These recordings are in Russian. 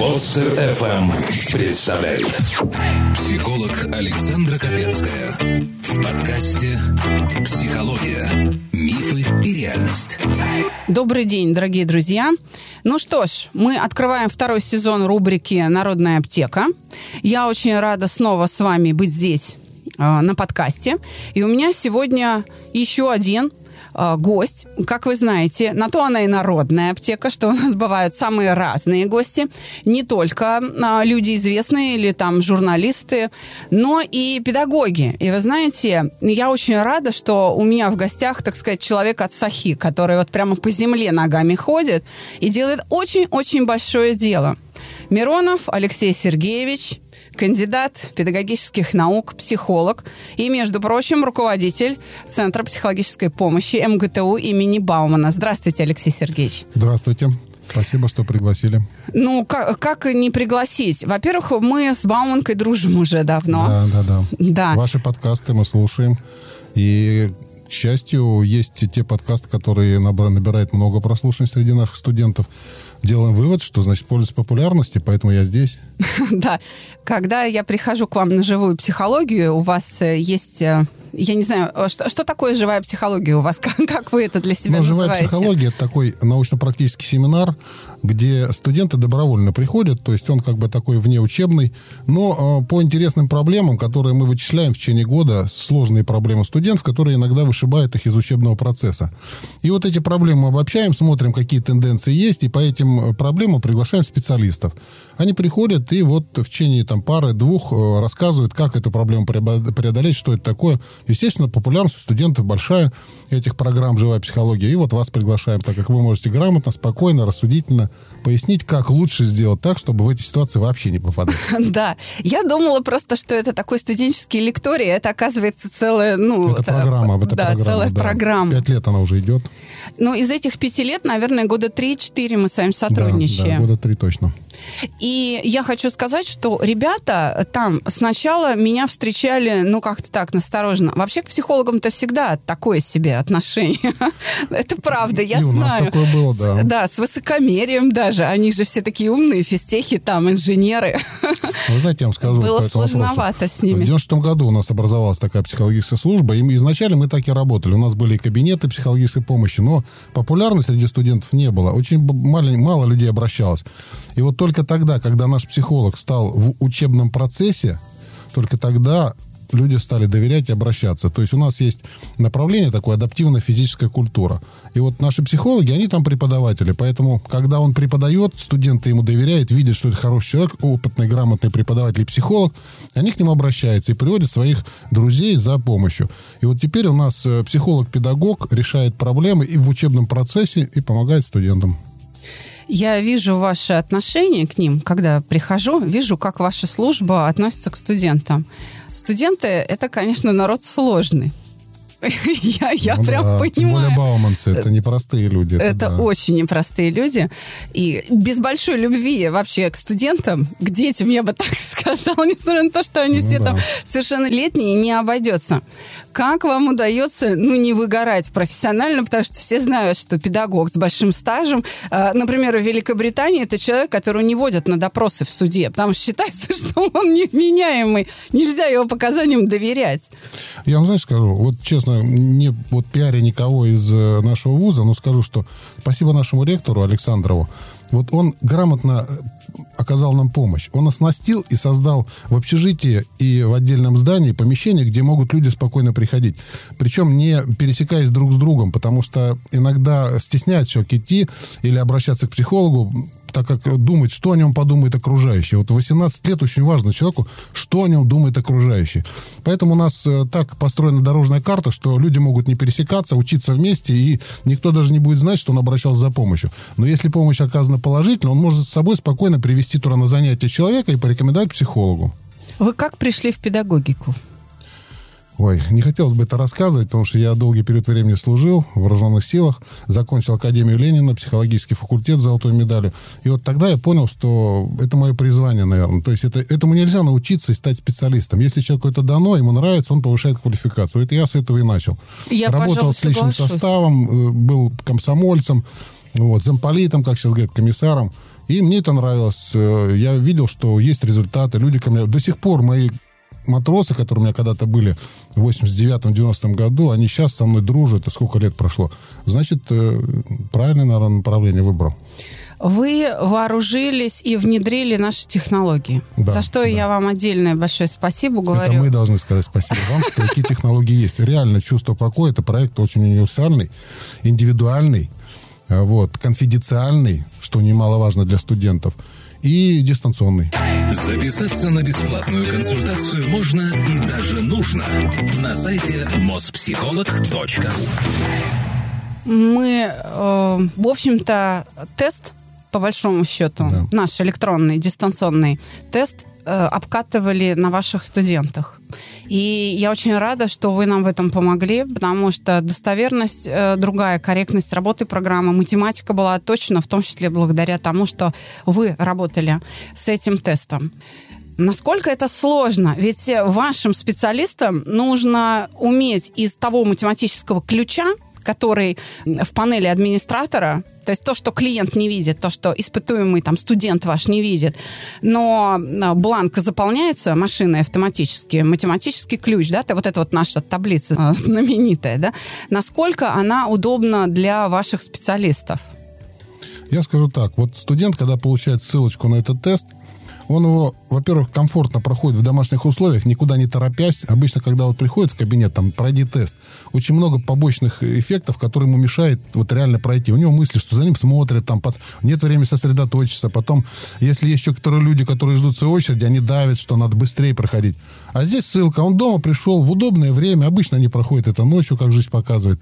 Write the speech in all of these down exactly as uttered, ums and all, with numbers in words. Полстар эф эм представляет психолог Александра Копецкая в подкасте «Психология. Мифы и реальность». Добрый день, дорогие друзья. Ну что ж, мы открываем второй сезон рубрики «Народная аптека». Я очень рада снова с вами быть здесь э, на подкасте. И у меня сегодня еще один гость. Как вы знаете, на то она и народная аптека, что у нас бывают самые разные гости. Не только люди известные или там журналисты, но и педагоги. И вы знаете, я очень рада, что у меня в гостях, так сказать, человек от Сахи, который вот прямо по земле ногами ходит и делает очень-очень большое дело. Миронов Алексей Сергеевич, кандидат педагогических наук, психолог и, между прочим, руководитель Центра психологической помощи эм гэ тэ у имени Баумана. Здравствуйте, Алексей Сергеевич. Здравствуйте. Спасибо, что пригласили. Ну, как, как не пригласить? Во-первых, мы с Бауманкой дружим уже давно. Да, да, да. да. Ваши подкасты мы слушаем. И, к счастью, есть те подкасты, которые набирают много прослушиваний среди наших студентов. Делаем вывод, что, значит, пользуюсь популярностью, поэтому я здесь. Да. Когда я прихожу к вам на живую психологию, у вас есть... Я не знаю, что, что такое живая психология у вас? Как, как вы это для себя ну, называете? Живая психология – это такой научно-практический семинар, где студенты добровольно приходят, то есть он как бы такой внеучебный, но э, по интересным проблемам, которые мы вычисляем в течение года, сложные проблемы студентов, которые иногда вышибают их из учебного процесса. И вот эти проблемы мы обобщаем, смотрим, какие тенденции есть, и по этим проблемам приглашаем специалистов. Они приходят и вот в течение там, пары-двух э, рассказывают, как эту проблему преодолеть, что это такое. Естественно, популярность у студентов большая этих программ «Живая психология». И вот вас приглашаем, так как вы можете грамотно, спокойно, рассудительно пояснить, как лучше сделать так, чтобы в эти ситуации вообще не попадать. Да. Я думала просто, что это такой студенческий лекторий. Это, оказывается, целая... ну это программа. Это да, программа, целая да. программа. Пять лет она уже идет. Ну, из этих пяти лет, наверное, года три-четыре мы с вами сотрудничаем. Да, да, года три точно. И я хочу сказать, что ребята там сначала меня встречали, ну, как-то так, настороженно. Вообще к психологам-то всегда такое себе отношение. Это правда, я и знаю. У нас такое было, да. С, да, с высокомерием даже. Они же все такие умные, физтехи, там, инженеры. Вы знаете, я вам скажу. Было сложновато с ними. В девяносто шестом году у нас образовалась такая психологическая служба, и изначально мы так и работали. У нас были и кабинеты психологической помощи, но популярности среди студентов не было. Очень мало, мало людей обращалось. И вот только Только тогда, когда наш психолог стал в учебном процессе, только тогда люди стали доверять и обращаться. То есть у нас есть направление такое адаптивно-физическая культура. И вот наши психологи, они там преподаватели. Поэтому, когда он преподает, студенты ему доверяют, видят, что это хороший человек, опытный, грамотный преподаватель и психолог. Они к нему обращаются и приводят своих друзей за помощью. И вот теперь у нас психолог-педагог решает проблемы и в учебном процессе, и помогает студентам. Я вижу ваше отношение к ним, когда прихожу, вижу, как ваша служба относится к студентам. Студенты – это, конечно, народ сложный. Я, я ну, прям да, понимаю. Тем более бауманцы, это непростые люди. Это, это да. очень непростые люди. И без большой любви вообще к студентам, к детям, я бы так сказала, несмотря на то, что они ну, все да. там совершеннолетние, не обойдется. Как вам удается, ну, не выгорать профессионально, потому что все знают, что педагог с большим стажем, э, например, в Великобритании это человек, которого не водят на допросы в суде, потому что считается, что он невменяемый, нельзя его показаниям доверять. Я вам, знаешь, скажу, вот честно, не вот пиаря никого из нашего вуза, но скажу, что спасибо нашему ректору Александрову. Вот он грамотно оказал нам помощь. Он оснастил и создал в общежитии и в отдельном здании помещение, где могут люди спокойно приходить. Причем не пересекаясь друг с другом, потому что иногда стесняется человек идти или обращаться к психологу, так как думать, что о нем подумает окружающий. Вот в восемнадцать лет очень важно человеку, что о нем думает окружающий. Поэтому у нас так построена дорожная карта, что люди могут не пересекаться, учиться вместе, и никто даже не будет знать, что он обращался за помощью. Но если помощь оказана положительно, он может с собой спокойно привести туда на занятие человека и порекомендовать психологу. Вы как пришли в педагогику? Ой, не хотелось бы это рассказывать, потому что я долгий период времени служил в вооруженных силах, закончил Академию Ленина, психологический факультет с золотой медалью. И вот тогда я понял, что это мое призвание, наверное. То есть это, этому нельзя научиться и стать специалистом. Если человеку это дано, ему нравится, он повышает квалификацию. Это я с этого и начал. Я, Работал с личным соглашусь. составом, был комсомольцем, вот, замполитом, как сейчас говорят, комиссаром. И мне это нравилось. Я видел, что есть результаты. Люди ко мне... До сих пор мои матросы, которые у меня когда-то были в восемьдесят девятом-девяностом году, они сейчас со мной дружат. И сколько лет прошло. Значит, правильное, наверное, направление выбрал. Вы вооружились и внедрили наши технологии. Да, за что да. я вам отдельное большое спасибо говорю. Это мы должны сказать спасибо вам, что такие технологии есть. Реально, чувство покоя — это проект очень универсальный, индивидуальный, вот, конфиденциальный, что немаловажно для студентов, и дистанционный. Записаться на бесплатную консультацию можно и даже нужно на сайте моспсихолог точка ру. Мы, э, в общем-то, тест... по большому счету, да. наш электронный, дистанционный тест э, обкатывали на ваших студентах. И я очень рада, что вы нам в этом помогли, потому что достоверность э, другая, корректность работы программы, математика была точна, в том числе благодаря тому, что вы работали с этим тестом. Насколько это сложно? Ведь вашим специалистам нужно уметь из того математического ключа, который в панели администратора, то есть то, что клиент не видит, то, что испытуемый там, студент ваш не видит, но бланк заполняется машиной автоматически, математический ключ, да, вот эта вот наша таблица знаменитая, да, насколько она удобна для ваших специалистов? Я скажу так, вот студент, когда получает ссылочку на этот тест, он его, во-первых, комфортно проходит в домашних условиях, никуда не торопясь. Обычно, когда он приходит в кабинет, там, пройди тест, очень много побочных эффектов, которые ему мешают вот реально пройти. У него мысли, что за ним смотрят, там, под... нет времени сосредоточиться. Потом, если есть еще которые люди, которые ждут своей очереди, они давят, что надо быстрее проходить. А здесь ссылка. Он дома пришел в удобное время. Обычно они проходят это ночью, как жизнь показывает.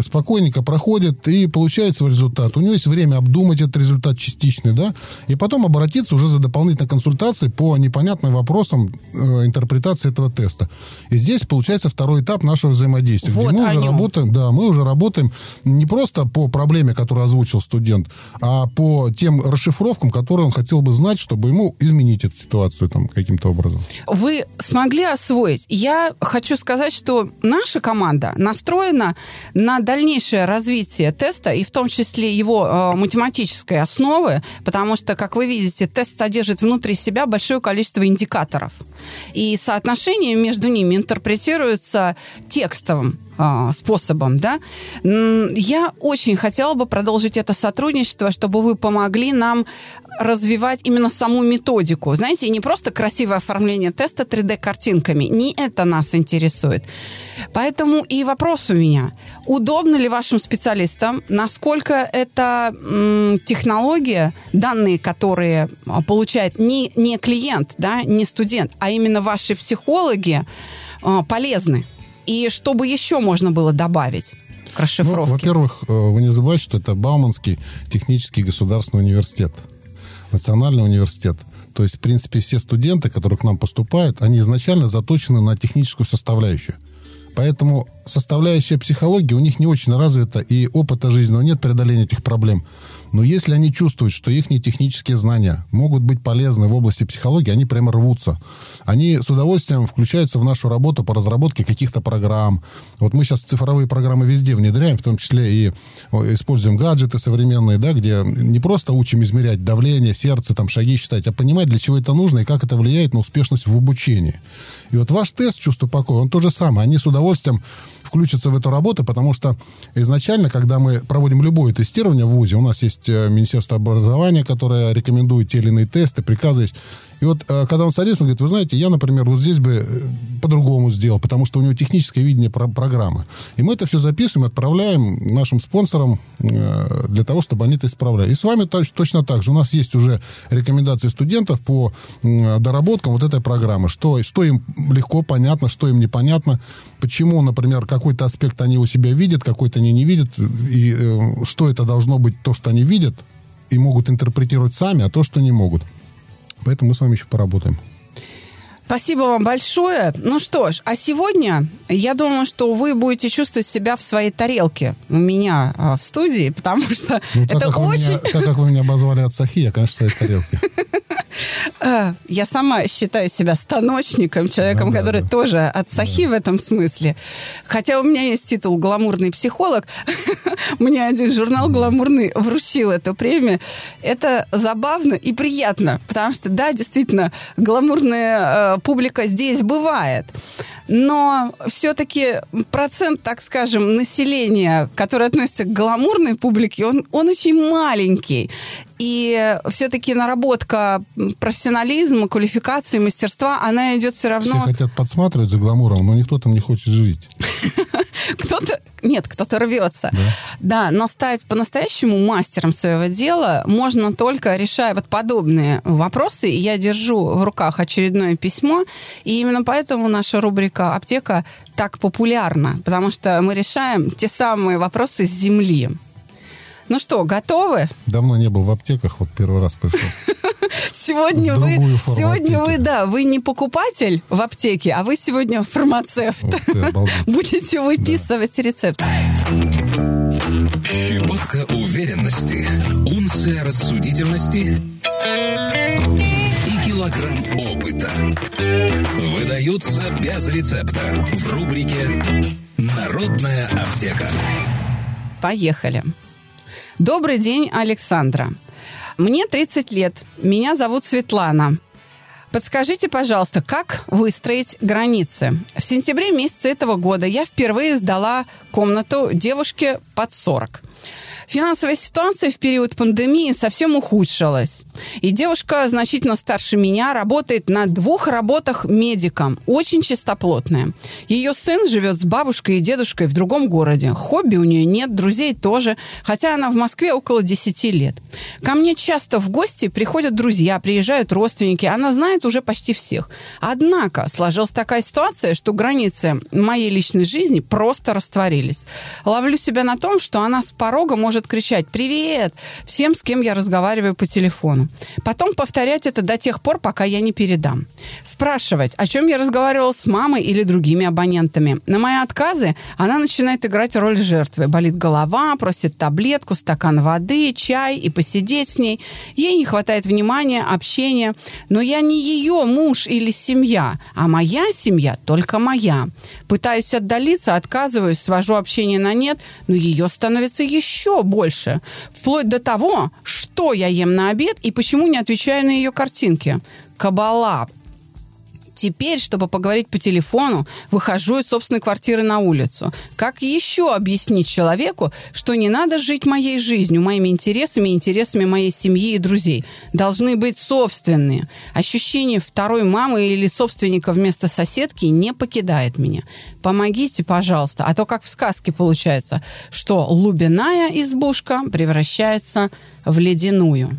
Спокойненько проходит и получает свой результат. У него есть время обдумать этот результат частичный, да, и потом обратиться уже за дополнительной консультацией по непонятным вопросам э, интерпретации этого теста. И здесь получается второй этап нашего взаимодействия, вот где мы уже работаем, да, мы уже работаем не просто по проблеме, которую озвучил студент, а по тем расшифровкам, которые он хотел бы знать, чтобы ему изменить эту ситуацию там, каким-то образом. Вы смогли освоить. Я хочу сказать, что наша команда настроена на дальнейшее развитие теста, и в том числе его э, математической основы, потому что, как вы видите, тест содержит внутри себя большое количество индикаторов. И соотношение между ними интерпретируется текстовым э, способом. Да? Я очень хотела бы продолжить это сотрудничество, чтобы вы помогли нам развивать именно саму методику. Знаете, не просто красивое оформление теста три дэ-картинками. Не это нас интересует. Поэтому и вопрос у меня. Удобно ли вашим специалистам, насколько эта м, технология, данные, которые получает не, не клиент, да, не студент, а именно ваши психологи, э, полезны? И что бы еще можно было добавить? К расшифровке. Ну, во-первых, вы не забывайте, что это Бауманский технический государственный университет. Национальный университет. То есть, в принципе, все студенты, которые к нам поступают, они изначально заточены на техническую составляющую. Поэтому составляющая психологии у них не очень развита, и опыта жизненного нет преодоления этих проблем. Но если они чувствуют, что их технические знания могут быть полезны в области психологии, они прямо рвутся. Они с удовольствием включаются в нашу работу по разработке каких-то программ. Вот мы сейчас цифровые программы везде внедряем, в том числе и используем гаджеты современные, да, где не просто учим измерять давление, сердце, там, шаги считать, а понимать, для чего это нужно и как это влияет на успешность в обучении. И вот ваш тест «Чувство покоя», он то же самое. Они с удовольствием включатся в эту работу, потому что изначально, когда мы проводим любое тестирование в вузе, у нас есть Министерство образования, которое рекомендует те или иные тесты, приказы есть. И вот когда он садится, он говорит, вы знаете, я, например, вот здесь бы по-другому сделал, потому что у него техническое видение про- программы. И мы это все записываем, отправляем нашим спонсорам э- для того, чтобы они это исправляли. И с вами т- точно так же. У нас есть уже рекомендации студентов по э- доработкам вот этой программы. Что, что им легко, понятно, что им непонятно. Почему, например, какой-то аспект они у себя видят, какой-то они не видят. И э- что это должно быть, то, что они видят, и могут интерпретировать сами, а то, что не могут. Поэтому мы с вами еще поработаем. Спасибо вам большое. Ну что ж, а сегодня я думаю, что вы будете чувствовать себя в своей тарелке у меня а, в студии, потому что ну, так это как очень... Меня, так как вы меня обозвали от Сахи, я, конечно, в своей тарелке. Я сама считаю себя станочником, человеком, да, который да, тоже от сахи да. в этом смысле. Хотя у меня есть титул «Гламурный психолог». Мне один журнал «Гламурный» вручил эту премию. Это забавно и приятно, потому что, да, действительно, гламурная э, публика здесь бывает. Но все-таки процент, так скажем, населения, который относится к гламурной публике, он, он очень маленький. И все-таки наработка профессионализма, квалификации, мастерства, она идет все равно... Все хотят подсматривать за гламуром, но никто там не хочет жить. Кто-то... Нет, кто-то рвется. Да, но стать по-настоящему мастером своего дела можно только решая вот подобные вопросы. Я держу в руках очередное письмо, и именно поэтому наша рубрика «Аптека» так популярна, потому что мы решаем те самые вопросы с земли. Ну что, готовы? Давно не был в аптеках, вот первый раз пришел. Сегодня вы, сегодня вы, да, вы не покупатель в аптеке, а вы сегодня фармацевт. Будете выписывать да. рецепт. Щепотка уверенности, унция рассудительности и килограмм опыта выдаются без рецепта в рубрике «Народная аптека». Поехали. Добрый день, Александра. Мне тридцать лет. Меня зовут Светлана. Подскажите, пожалуйста, как выстроить границы? В сентябре месяце этого года я впервые сдала комнату девушке под сорок. Финансовая ситуация в период пандемии совсем ухудшилась. И девушка значительно старше меня, работает на двух работах медиком, очень чистоплотная. Ее сын живет с бабушкой и дедушкой в другом городе. Хобби у нее нет, друзей тоже, хотя она в Москве около десяти лет. Ко мне часто в гости приходят друзья, приезжают родственники, она знает уже почти всех. Однако сложилась такая ситуация, что границы моей личной жизни просто растворились. Ловлю себя на том, что она с порога может кричать «Привет!» всем, с кем я разговариваю по телефону. Потом повторять это до тех пор, пока я не передам. Спрашивать, о чем я разговаривала с мамой или другими абонентами. На мои отказы она начинает играть роль жертвы. Болит голова, просит таблетку, стакан воды, чай и посидеть с ней. Ей не хватает внимания, общения. Но я не ее муж или семья, а моя семья только моя. Пытаюсь отдалиться, отказываюсь, свожу общение на нет, но ее становится еще больше. Вплоть до того, что я ем на обед и почему не отвечаю на ее картинки. Кабала. Теперь, чтобы поговорить по телефону, выхожу из собственной квартиры на улицу. Как еще объяснить человеку, что не надо жить моей жизнью, моими интересами и интересами моей семьи и друзей? Должны быть собственные. Ощущение второй мамы или собственника вместо соседки не покидает меня. Помогите, пожалуйста. А то, как в сказке получается, что лубяная избушка превращается в ледяную.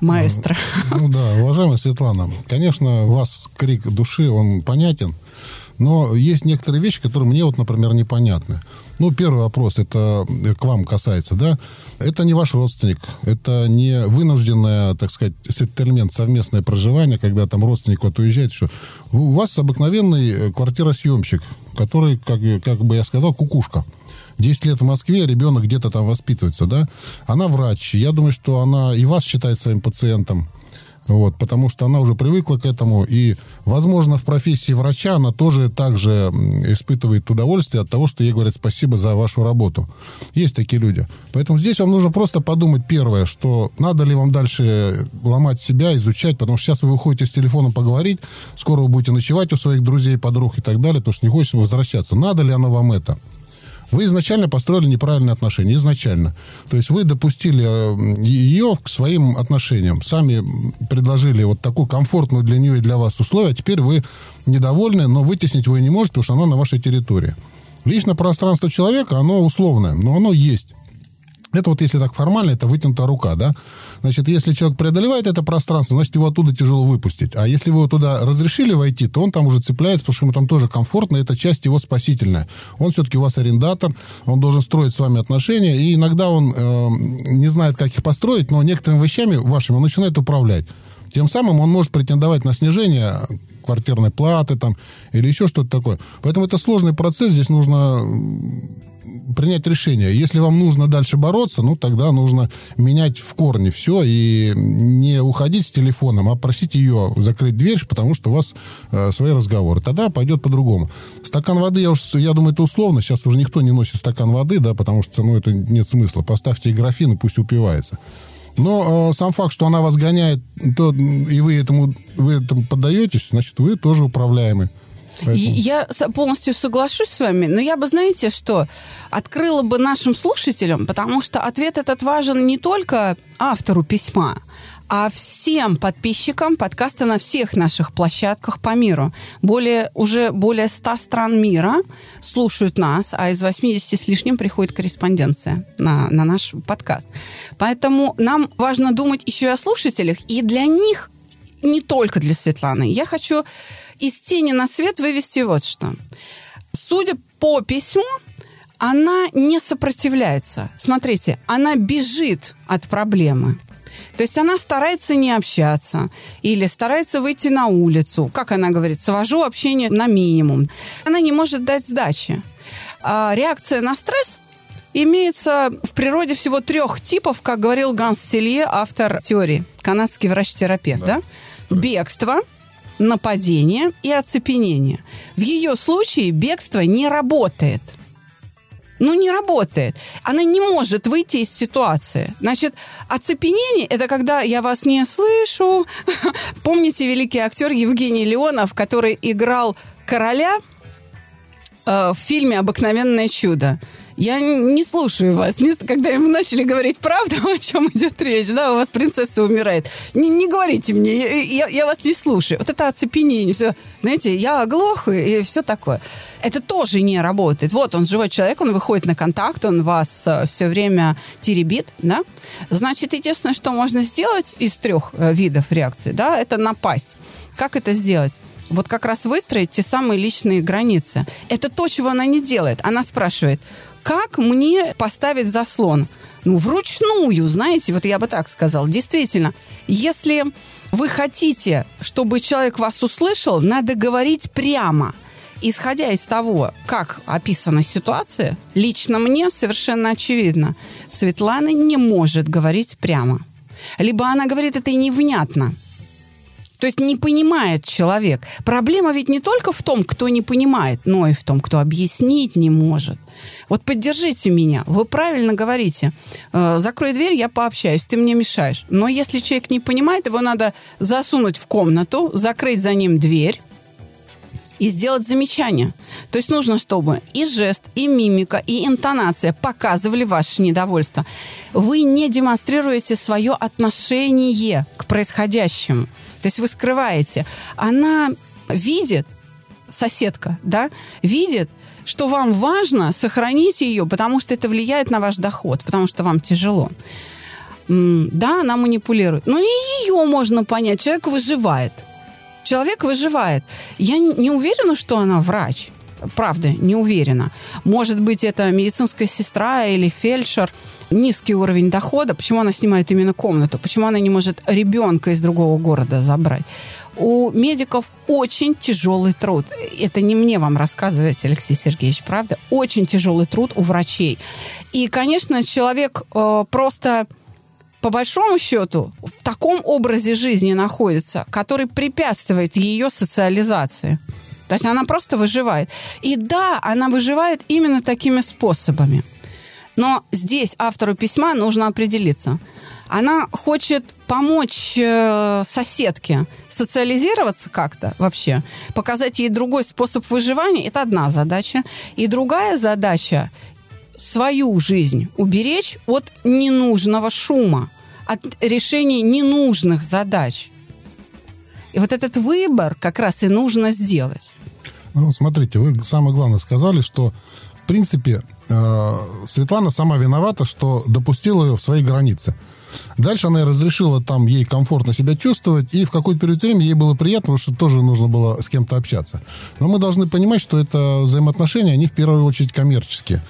Маэстро. Ну да, уважаемая Светлана, конечно, у вас крик души, он понятен, но есть некоторые вещи, которые мне, вот, например, непонятны. Ну, первый вопрос, это к вам касается, да? Это не ваш родственник, это не вынужденное, так сказать, сеттельмент, совместное проживание, когда там родственник вот уезжает, что у вас обыкновенный квартиросъемщик, который, как, как бы я сказал, кукушка. десять лет в Москве, ребенок где-то там воспитывается, да? Она врач. Я думаю, что она и вас считает своим пациентом, вот, потому что она уже привыкла к этому. И, возможно, в профессии врача она тоже также испытывает удовольствие от того, что ей говорят спасибо за вашу работу. Есть такие люди. Поэтому здесь вам нужно просто подумать первое, что надо ли вам дальше ломать себя, изучать, потому что сейчас вы выходите с телефоном поговорить, скоро вы будете ночевать у своих друзей, подруг и так далее, потому что не хочется возвращаться. Надо ли оно вам это? Вы изначально построили неправильные отношения, изначально. То есть вы допустили ее к своим отношениям, сами предложили вот такую комфортную для нее и для вас условие, а теперь вы недовольны, но вытеснить вы не можете, потому что она на вашей территории. Личное пространство человека, оно условное, но оно есть. Это вот если так формально, это вытянутая рука, да? Значит, если человек преодолевает это пространство, значит, его оттуда тяжело выпустить. А если его туда разрешили войти, то он там уже цепляется, потому что ему там тоже комфортно, и это часть его спасительная. Он все-таки у вас арендатор, он должен строить с вами отношения, и иногда он э, не знает, как их построить, но некоторыми вещами вашими он начинает управлять. Тем самым он может претендовать на снижение квартирной платы там, или еще что-то такое. Поэтому это сложный процесс, здесь нужно принять решение. Если вам нужно дальше бороться, ну, тогда нужно менять в корне все и не уходить с телефоном, а просить ее закрыть дверь, потому что у вас э, свои разговоры. Тогда пойдет по-другому. Стакан воды, я, уж, я думаю, это условно. Сейчас уже никто не носит стакан воды, да, потому что, ну, это нет смысла. Поставьте ей графин, и пусть упивается. Но э, сам факт, что она вас гоняет, то, и вы этому, вы этому поддаетесь, значит, вы тоже управляемы. Поэтому. Я полностью соглашусь с вами, но я бы, знаете, что открыла бы нашим слушателям, потому что ответ этот важен не только автору письма, а всем подписчикам подкаста на всех наших площадках по миру. Более, уже более ста стран мира слушают нас, а из восьмидесяти с лишним приходит корреспонденция на, на наш подкаст. Поэтому нам важно думать еще и о слушателях, и для них, не только для Светланы. Я хочу из тени на свет вывести вот что. Судя по письму, она не сопротивляется. Смотрите, она бежит от проблемы. То есть она старается не общаться или старается выйти на улицу. Как она говорит, свожу общение на минимум. Она не может дать сдачи. А реакция на стресс имеется в природе всего трех типов, как говорил Ганс Селье, автор теории, канадский врач-терапевт. Да. Да? Бегство, нападение и оцепенение. В ее случае бегство не работает. Ну, не работает. Она не может выйти из ситуации. Значит, оцепенение – это когда я вас не слышу. Помните великий актер Евгений Леонов, который играл короля э, в фильме «Обыкновенное чудо»? Я не слушаю вас. Когда им начали говорить правду, о чем идет речь, да, у вас принцесса умирает. Не, не говорите мне, я, я вас не слушаю. Вот это оцепенение, все, знаете, я оглох и все такое. Это тоже не работает. Вот он, живой человек, он выходит на контакт, он вас все время теребит, да. Значит, единственное, что можно сделать из трех видов реакции, да, это напасть. Как это сделать? Вот как раз выстроить те самые личные границы. Это то, чего она не делает. Она спрашивает, как мне поставить заслон? Ну, вручную, знаете, вот я бы так сказала. Действительно, если вы хотите, чтобы человек вас услышал, надо говорить прямо. Исходя из того, как описана ситуация, лично мне совершенно очевидно, Светлана не может говорить прямо. Либо она говорит это невнятно. То есть не понимает человек. Проблема ведь не только в том, кто не понимает, но и в том, кто объяснить не может. Вот поддержите меня. Вы правильно говорите. Закрой дверь, я пообщаюсь, ты мне мешаешь. Но если человек не понимает, его надо засунуть в комнату, закрыть за ним дверь и сделать замечание. То есть нужно, чтобы и жест, и мимика, и интонация показывали ваше недовольство. Вы не демонстрируете свое отношение к происходящему. То есть вы скрываете. Она видит, соседка, да, видит, что вам важно сохранить ее, потому что это влияет на ваш доход, потому что вам тяжело. Да, она манипулирует. Но и ее можно понять. Человек выживает. Человек выживает. Я не уверена, что она врач. Правда, не уверена. Может быть, это медицинская сестра или фельдшер. Низкий уровень дохода. Почему она снимает именно комнату? Почему она не может ребенка из другого города забрать? У медиков очень тяжелый труд. Это не мне вам рассказывать, Алексей Сергеевич, правда? Очень тяжелый труд у врачей. И, конечно, человек э, просто, по большому счету, в таком образе жизни находится, который препятствует ее социализации. То есть она просто выживает. И да, она выживает именно такими способами. Но здесь автору письма нужно определиться. Она хочет помочь соседке социализироваться как-то вообще, показать ей другой способ выживания. Это одна задача. И другая задача – свою жизнь уберечь от ненужного шума, от решения ненужных задач. И вот этот выбор как раз и нужно сделать. Ну, смотрите, вы самое главное сказали, что, в принципе, Светлана сама виновата, что допустила ее в свои границы. Дальше она и разрешила там ей комфортно себя чувствовать, и в какой-то период времени ей было приятно, потому что тоже нужно было с кем-то общаться. Но мы должны понимать, что это взаимоотношения, они в первую очередь коммерческие.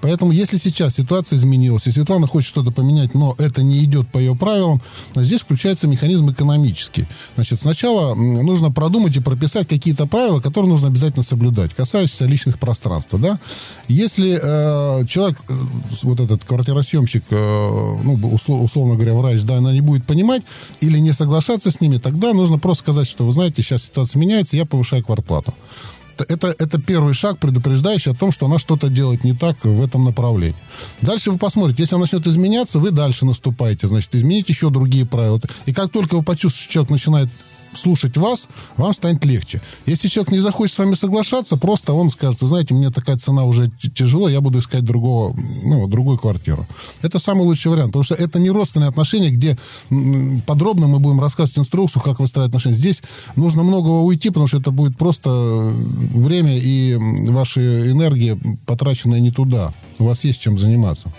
Поэтому если сейчас ситуация изменилась, и Светлана хочет что-то поменять, но это не идет по ее правилам, здесь включается механизм экономический. Значит, сначала нужно продумать и прописать какие-то правила, которые нужно обязательно соблюдать, касающиеся личных пространств. Да? Если э, человек, э, вот этот квартиросъемщик, э, ну, услов, условно говоря, врач, да, она не будет понимать или не соглашаться с ними, тогда нужно просто сказать, что, вы знаете, сейчас ситуация меняется, я повышаю квартплату. Это, это первый шаг, предупреждающий о том, что она что-то делает не так в этом направлении. Дальше вы посмотрите. Если она начнет изменяться, вы дальше наступаете. Значит, измените еще другие правила. И как только вы почувствуете, что человек начинает слушать вас, вам станет легче. Если человек не захочет с вами соглашаться, просто он скажет, вы знаете, мне такая цена уже тяжело, я буду искать другого, ну, другую квартиру. Это самый лучший вариант, потому что это не родственные отношения, где подробно мы будем рассказывать инструкцию, как выстраивать отношения. Здесь нужно многого уйти, потому что это будет просто время и ваши энергии, потраченные не туда. У вас есть чем заниматься.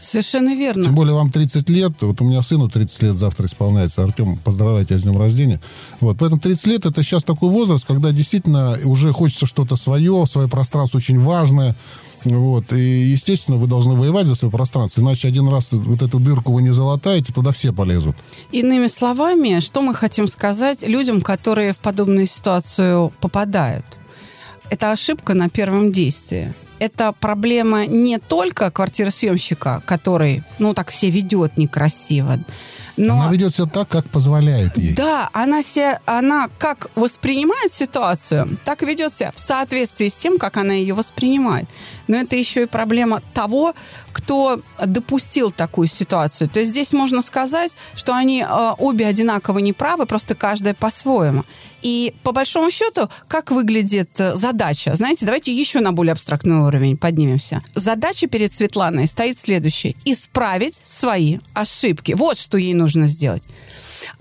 Совершенно верно. Тем более вам тридцать лет. Вот у меня сыну тридцать лет завтра исполняется. Артем, поздравляю тебя с днем рождения. Вот. Поэтому тридцать лет это сейчас такой возраст, когда действительно уже хочется что-то свое, свое пространство очень важное. Вот. И, естественно, вы должны воевать за свое пространство. Иначе один раз вот эту дырку вы не залатаете, туда все полезут. Иными словами, что мы хотим сказать людям, которые в подобную ситуацию попадают? Это ошибка на первом действии. Это проблема не только квартиросъемщика, который, ну, так все ведет некрасиво. Но... Она ведет себя так, как позволяет ей. Да, она, себя, она как воспринимает ситуацию, так и ведет себя в соответствии с тем, как она ее воспринимает. Но это еще и проблема того, кто допустил такую ситуацию. То есть здесь можно сказать, что они обе одинаково неправы, просто каждая по-своему. И по большому счету, как выглядит задача? Знаете, давайте еще на более абстрактный уровень поднимемся. Задача перед Светланой стоит следующая. Исправить свои ошибки. Вот что ей нужно сделать.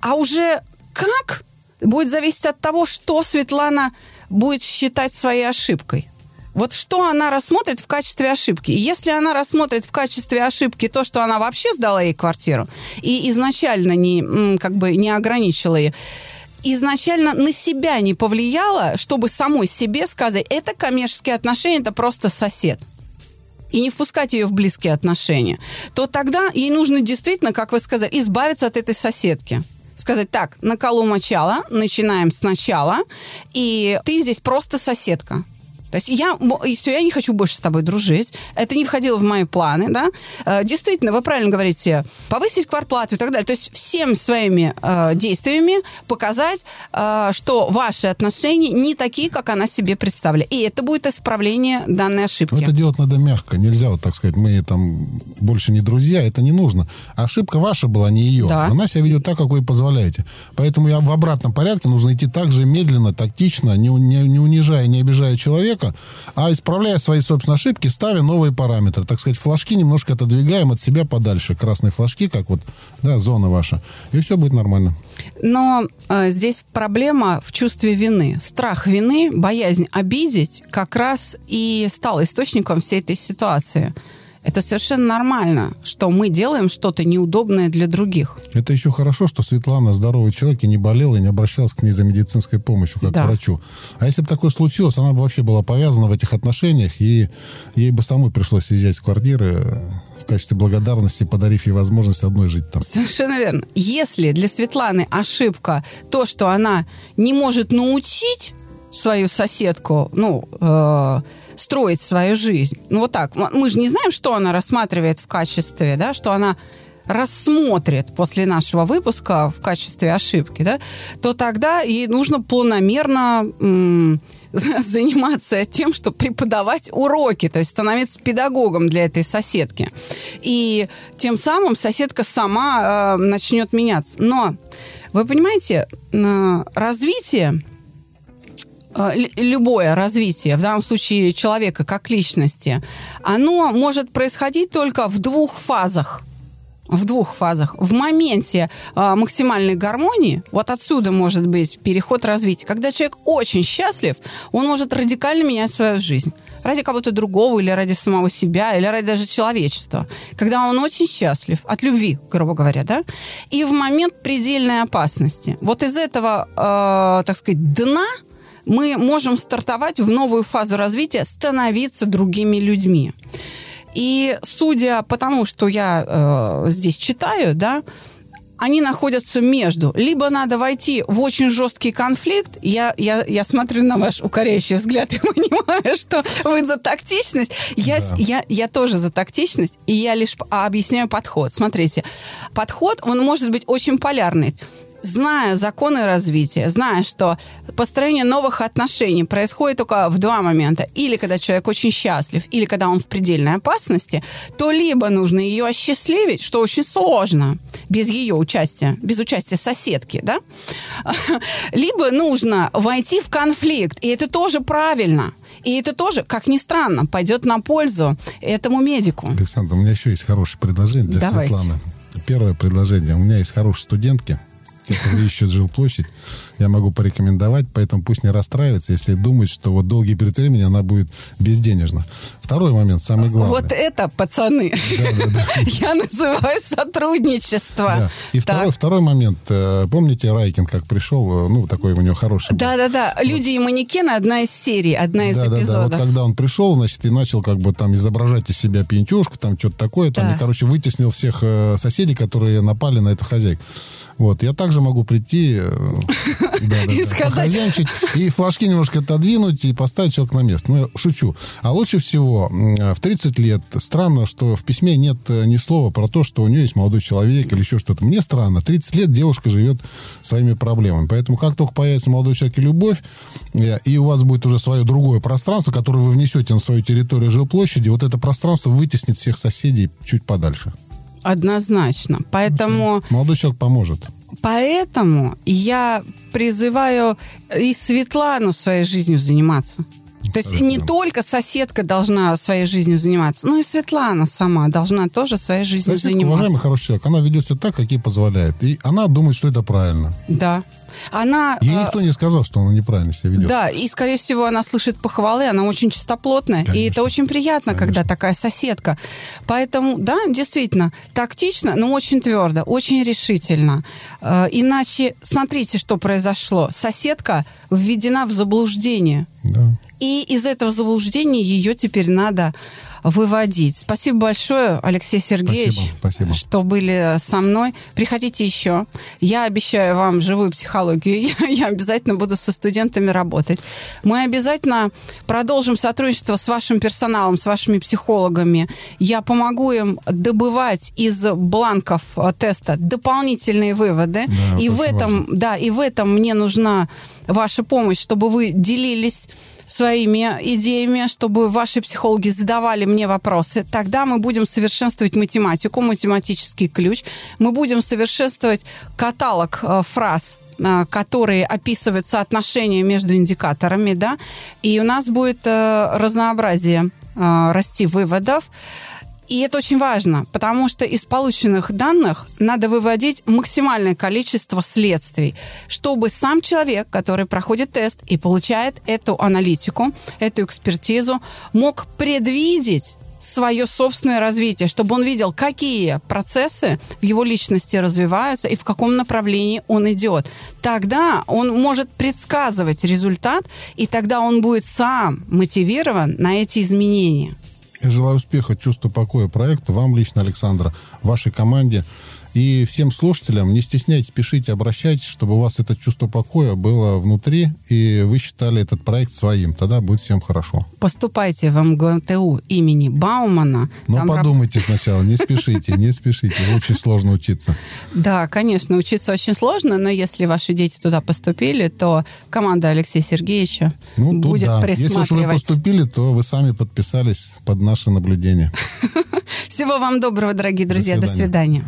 А уже как будет зависеть от того, что Светлана будет считать своей ошибкой. Вот что она рассмотрит в качестве ошибки. И если она рассмотрит в качестве ошибки то, что она вообще сдала ей квартиру и изначально не, как бы не ограничила ее, изначально на себя не повлияла, чтобы самой себе сказать, это коммерческие отношения, это просто сосед. И не впускать ее в близкие отношения. То тогда ей нужно действительно, как вы сказали, избавиться от этой соседки. Сказать, так, на колу мочала, начинаем сначала, и ты здесь просто соседка. То есть я, все, я не хочу больше с тобой дружить. Это не входило в мои планы, да. Действительно, вы правильно говорите, повысить квартплату и так далее. То есть всеми своими э, действиями показать, э, что ваши отношения не такие, как она себе представляет. И это будет исправление данной ошибки. Это делать надо мягко. Нельзя вот так сказать, мы там больше не друзья, это не нужно. Ошибка ваша была, не ее. Да. Она себя ведет так, как вы позволяете. Поэтому я в обратном порядке нужно идти так же медленно, тактично, не, не, не унижая, не обижая человека, а исправляя свои собственные ошибки, ставя новые параметры. Так сказать, флажки немножко отодвигаем от себя подальше. Красные флажки, как вот, да, зона ваша. И все будет нормально. Но э, здесь проблема в чувстве вины. Страх вины, боязнь обидеть как раз и стал источником всей этой ситуации. Это совершенно нормально, что мы делаем что-то неудобное для других. Это еще хорошо, что Светлана, здоровый человек, и не болела, и не обращалась к ней за медицинской помощью, как да. к врачу. А если бы такое случилось, она бы вообще была повязана в этих отношениях, и ей бы самой пришлось съезжать с квартиры в качестве благодарности, подарив ей возможность одной жить там. Совершенно верно. Если для Светланы ошибка то, что она не может научить свою соседку, ну, э- строить свою жизнь. Ну, вот так. Мы же не знаем, что она рассматривает в качестве, да, что она рассмотрит после нашего выпуска в качестве ошибки, да, то тогда ей нужно планомерно м- заниматься тем, чтобы преподавать уроки, то есть становиться педагогом для этой соседки. И тем самым соседка сама э, начнет меняться. Но, вы понимаете, э, развитие любое развитие, в данном случае человека как личности, оно может происходить только в двух фазах. В двух фазах. В моменте э, максимальной гармонии, вот отсюда может быть переход развития. Когда человек очень счастлив, он может радикально менять свою жизнь. ради кого-то другого или ради самого себя, или ради даже человечества, когда он очень счастлив, от любви, грубо говоря, да, и в момент предельной опасности. Вот из этого, э, так сказать, дна мы можем стартовать в новую фазу развития, становиться другими людьми. И судя по тому, что я э, здесь читаю, да, они находятся между. Либо надо войти в очень жесткий конфликт. Я, я, я смотрю на ваш укоряющий взгляд и понимаю, что вы за тактичность. Я, да. я, я тоже за тактичность, и я лишь объясняю подход. Смотрите, подход, он может быть очень полярный. Зная законы развития, зная, что построение новых отношений происходит только в два момента. Или когда человек очень счастлив, или когда он в предельной опасности, то либо нужно ее осчастливить, что очень сложно, без ее участия, без участия соседки, да? Либо нужно войти в конфликт, и это тоже правильно. И это тоже, как ни странно, пойдет на пользу этому медику. Александра, у меня еще есть хорошее предложение для Давайте. Светланы. Первое предложение. У меня есть хорошие студентки, которые ищут жилплощадь, я могу порекомендовать, поэтому пусть не расстраивается, если думает, что вот долгий период времени она будет безденежна. Второй момент, самый главный. Вот это, пацаны, я называю сотрудничество. И второй момент, помните, Райкин как пришел, ну, такой у него хороший был. Да-да-да, «Люди и манекены» — одна из серий, одна из эпизодов. Да-да-да, вот когда он пришел, значит, и начал как бы там изображать из себя пьянчушку, там что-то такое, там, и, короче, вытеснил всех соседей, которые напали на эту хозяйку. Вот, я также могу прийти да, и да, сказать... похозяйничать, и флажки немножко отодвинуть, и поставить человека на место. Ну, я шучу. А лучше всего в тридцать лет странно, что в письме нет ни слова про то, что у нее есть молодой человек или еще что-то. Мне странно. тридцать лет девушка живет своими проблемами. Поэтому как только появится молодой человек и любовь, и у вас будет уже свое другое пространство, которое вы внесете на свою территорию жилплощади, вот это пространство вытеснит всех соседей чуть подальше. Однозначно. Поэтому... Молодой человек поможет. Поэтому я призываю и Светлану своей жизнью заниматься. То есть не только соседка должна своей жизнью заниматься, но и Светлана сама должна тоже своей жизнью соседка, заниматься. Уважаемый хороший человек, она ведет себя так, как ей позволяет. И она думает, что это правильно. Да. Она, ей никто не сказал, что она неправильно себя ведет. Да, и, скорее всего, она слышит похвалы, она очень чистоплотная. Конечно. И это очень приятно, конечно, когда такая соседка. Поэтому, да, действительно, тактично, но очень твердо, очень решительно. Иначе, смотрите, что произошло. Соседка введена в заблуждение. Да. И из этого заблуждения ее теперь надо выводить. Спасибо большое, Алексей Сергеевич, спасибо, спасибо. Что были со мной. Приходите еще. Я обещаю вам живую психологию. Я, я обязательно буду со студентами работать. Мы обязательно продолжим сотрудничество с вашим персоналом, с вашими психологами. Я помогу им добывать из бланков теста дополнительные выводы. Да, и, в этом, да, и в этом мне нужна ваша помощь, чтобы вы делились своими идеями, чтобы ваши психологи задавали мне вопросы. Тогда мы будем совершенствовать математику, математический ключ. Мы будем совершенствовать каталог э, фраз, э, которые описывают соотношение между индикаторами, да, и у нас будет э, разнообразие э, расти выводов. И это очень важно, потому что из полученных данных надо выводить максимальное количество следствий, чтобы сам человек, который проходит тест и получает эту аналитику, эту экспертизу, мог предвидеть свое собственное развитие, чтобы он видел, какие процессы в его личности развиваются и в каком направлении он идет. Тогда он может предсказывать результат, и тогда он будет сам мотивирован на эти изменения. Я желаю успеха «Чувство покоя» проекту, вам лично, Александра, вашей команде и всем слушателям. Не стесняйтесь, пишите, обращайтесь, чтобы у вас это чувство покоя было внутри, и вы считали этот проект своим. Тогда будет всем хорошо. Поступайте в эм гэ тэ у имени Баумана. Но там подумайте раб... сначала, не спешите, не спешите. Очень сложно учиться. Да, конечно, учиться очень сложно, но если ваши дети туда поступили, то команда Алексея Сергеевича ну, будет да. присматривать. Если уж вы поступили, то вы сами подписались под наше наблюдение. Всего вам доброго, дорогие друзья. До свидания. До свидания.